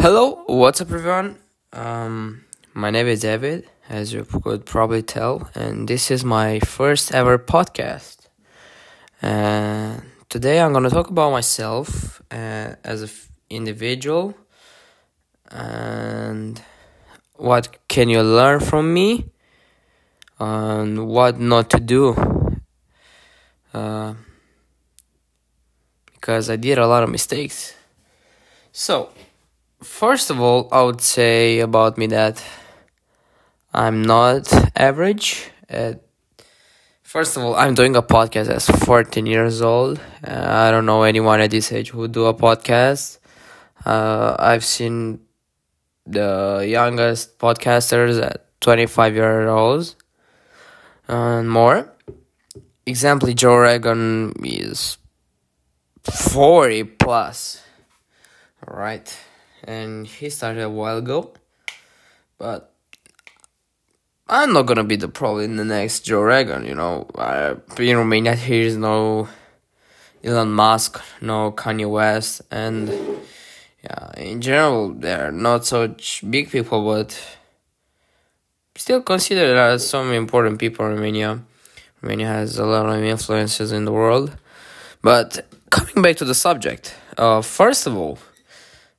Hello, what's up everyone? My name is David, as you could probably tell, and this is my first ever podcast. And today I'm going to talk about myself as an individual and what can you learn from me and what not to do. Because I did a lot of mistakes. So, first of all, I would say about me that I'm not average. First of all, I'm doing a podcast as 14 years old. I don't know anyone at this age who do a podcast. I've seen the youngest podcasters at 25-year-olds and more. Example, Joe Rogan is 40 plus, right? And he started a while ago, but I'm not gonna be probably the next Joe Rogan, you know. In Romania, here is no Elon Musk, no Kanye West, and yeah, in general, there are not such big people, but still considered as some important people in Romania. Romania has a lot of influences in the world, but coming back to the subject, first of all,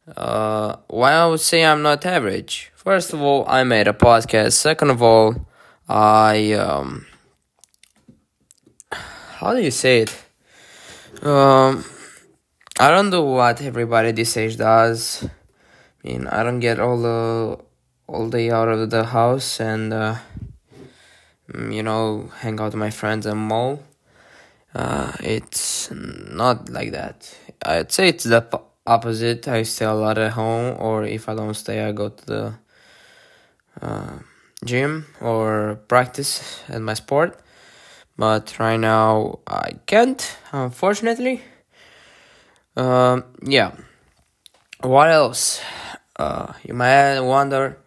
why I would say I'm not average. First of all, I made a podcast. Second of all, I how do you say it? I don't do what everybody this age does. I mean, I don't get all day out of the house and you know, hang out with my friends and mall. It's not like that. I'd say it's the opposite. I stay a lot at home, or if I don't stay, I go to the gym or practice at my sport. But right now I can't, unfortunately. Yeah. What else? You might wonder,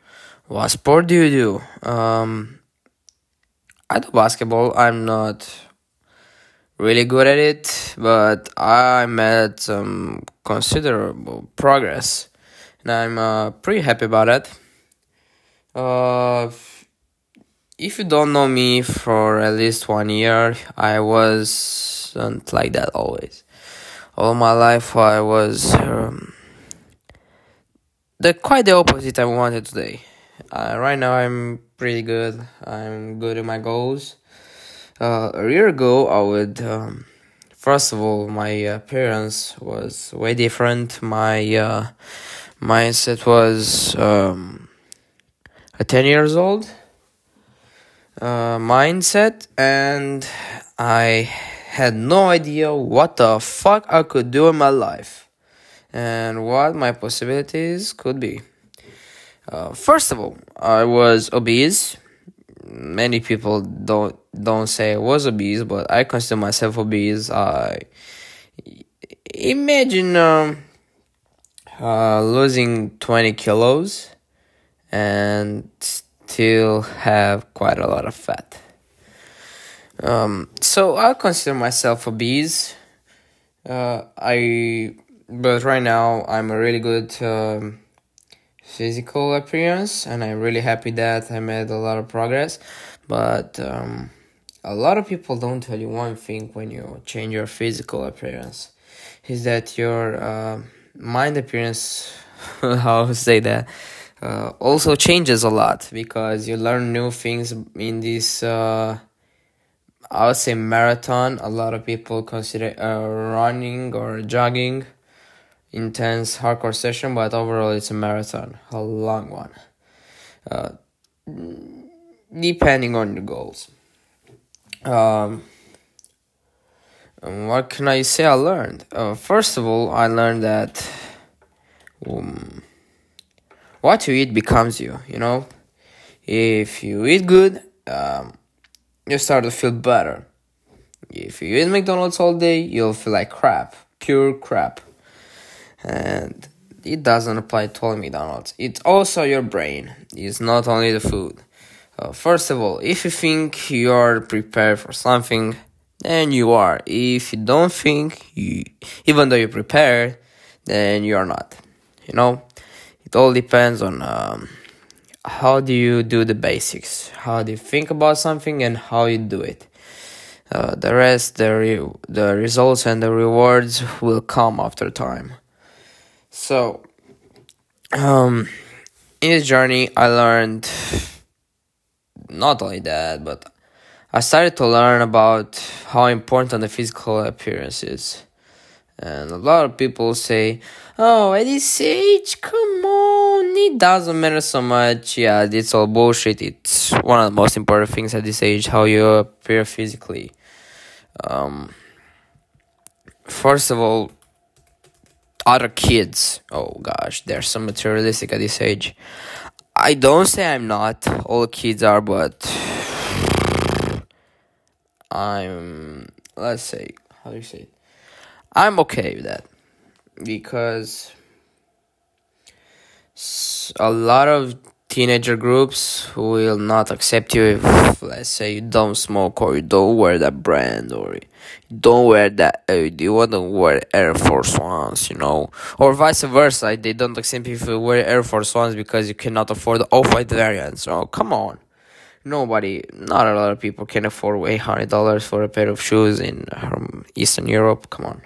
what sport do you do? I do basketball. I'm not really good at it, but I made some considerable progress, and I'm pretty happy about it. If you don't know me for at least 1 year, I wasn't like that always. All my life I was quite the opposite I wanted today. Right now I'm pretty good. I'm good at my goals. A year ago, I would, first of all, my appearance was way different. My mindset was a 10 years old mindset, and I had no idea what the fuck I could do in my life and what my possibilities could be. First of all, I was obese. Many people don't say I was obese, but I consider myself obese. I imagine losing 20 kilos and still have quite a lot of fat. So I consider myself obese. But right now I'm a really good physical appearance, and I'm really happy that I made a lot of progress. But a lot of people don't tell you one thing when you change your physical appearance, is that your mind appearance also changes a lot, because you learn new things in this I would say marathon. A lot of people consider running or jogging intense hardcore session, but overall it's a marathon, a long one, depending on the goals. What can I say I learned? First of all, I learned that what you eat becomes you, you know. If you eat good, you start to feel better. If you eat McDonald's all day, you'll feel like crap, pure crap. And it doesn't apply to all McDonald's. It's also your brain. It's not only the food. First of all, if you think you're prepared for something, then you are. If you don't think, even though you're prepared, then you're not. You know, It all depends on how do you do the basics, how do you think about something and how you do it. The rest, the results and the rewards will come after time. So, in this journey, I learned not only that, but I started to learn about how important the physical appearance is. And a lot of people say, oh, at this age, come on, it doesn't matter so much. Yeah, it's all bullshit. It's one of the most important things at this age, how you appear physically. First of all, other kids, oh gosh, they're so materialistic at this age. I don't say I'm not, all kids are, but I'm, let's say, how do you say it? I'm okay with that, because a lot of teenager groups will not accept you if, let's say, you don't smoke or you don't wear that brand or you don't wear that, you wouldn't wear Air Force Ones, you know, or vice versa. They don't accept you if you wear Air Force Ones because you cannot afford the off-white variants. Oh, come on. Not a lot of people can afford $800 for a pair of shoes in Eastern Europe, come on.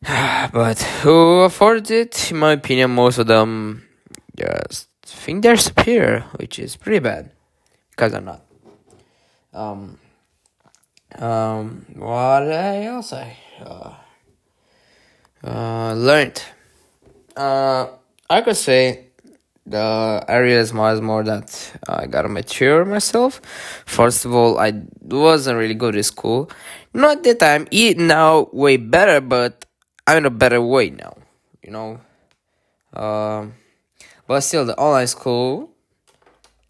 But who affords it? In my opinion, most of them just think they're superior, which is pretty bad, because I'm not. What else I learned? I could say I realized more that I gotta mature myself. First of all, I wasn't really good at school. Not that I'm now way better, but I'm in a better way now, you know. But still, the online school,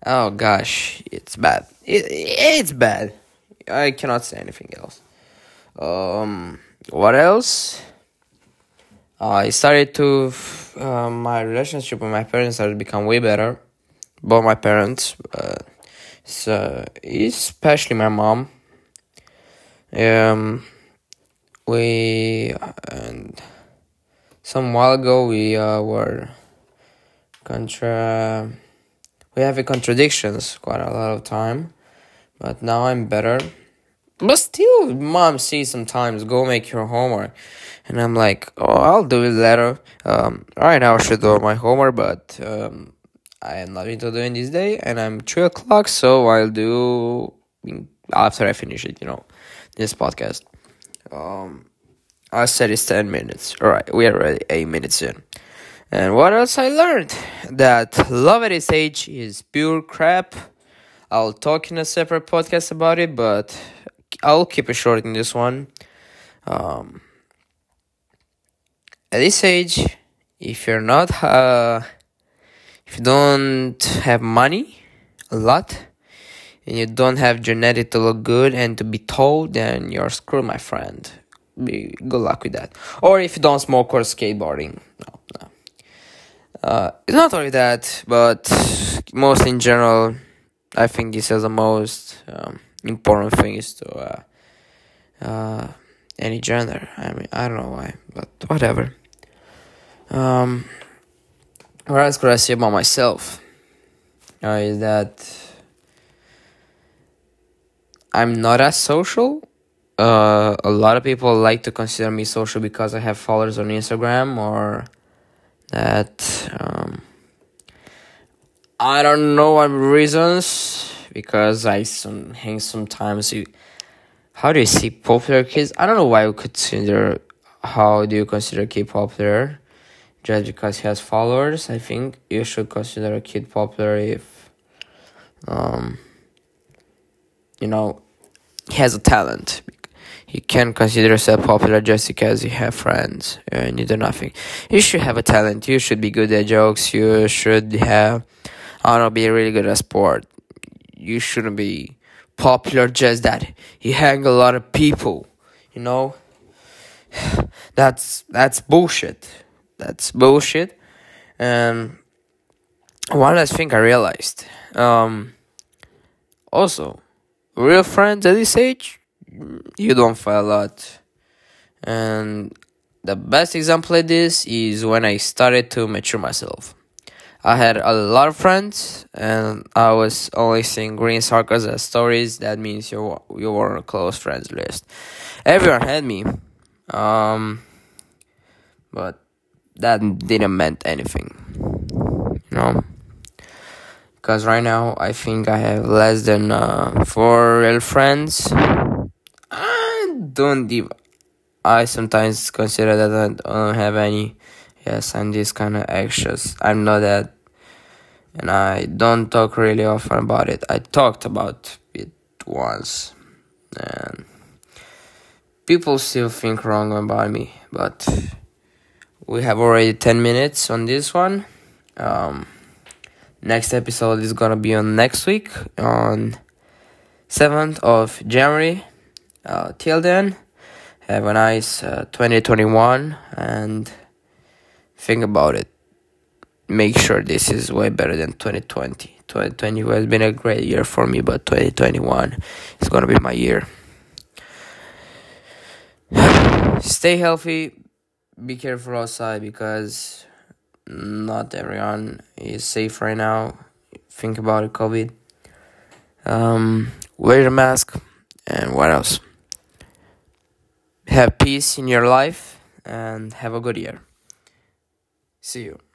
oh gosh, it's bad. It's bad. I cannot say anything else. What else? I started to, my relationship with my parents started to become way better. Both my parents, so especially my mom. And some while ago we have contradictions quite a lot of time, but now I'm better. But still, mom sees sometimes, go make your homework. And I'm like, oh, I'll do it later. Right now I should do my homework, but I have nothing to do in this day. And I'm 3 o'clock, so I'll do after I finish it, you know, this podcast. I said it's 10 minutes. All right, we are already 8 minutes in. And what else I learned? That love at this age is pure crap. I'll talk in a separate podcast about it, but I'll keep it short in this one. At this age, if you don't have money, a lot, and you don't have genetic to look good and to be tall, then you're screwed, my friend. Good luck with that. Or if you don't smoke or skateboarding. No. It's not only that, but most in general, I think this is the most important thing is to any gender. I mean, I don't know why, but whatever. What else could I say about myself? Is that I'm not as social. A lot of people like to consider me social because I have followers on Instagram, or that I don't know what reasons, because I hang sometimes. How do you see popular kids? I don't know why you consider. How do you consider a kid popular? Just because he has followers? I think you should consider a kid popular if, you know, he has a talent. You can't consider yourself popular just because you have friends and you do nothing. You should have a talent. You should be good at jokes. You should have, be really good at sport. You shouldn't be popular just that you hang a lot of people, you know. That's bullshit. And one last thing I realized, also, real friends at this age, you don't fight a lot, and The best example of this is when I started to mature myself. I had a lot of friends and I was only seeing green circles as stories. That means you were on a close friends list. Everyone had me, but that didn't meant anything, you know, because right now I think I have less than 4 real friends. I sometimes consider that I don't have any. Yes, I'm this kind of anxious. I know that, and I don't talk really often about it. I talked about it once, and people still think wrong about me, but we have already 10 minutes on this one. Next episode is gonna be on next week, on 7th of January. Till then, have a nice 2021 and think about it. Make sure this is way better than 2020. 2020 has been a great year for me, but 2021 is gonna be my year. Stay healthy, be careful outside because not everyone is safe right now. Think about it, COVID. Wear your mask, and what else? Have peace in your life and have a good year. See you.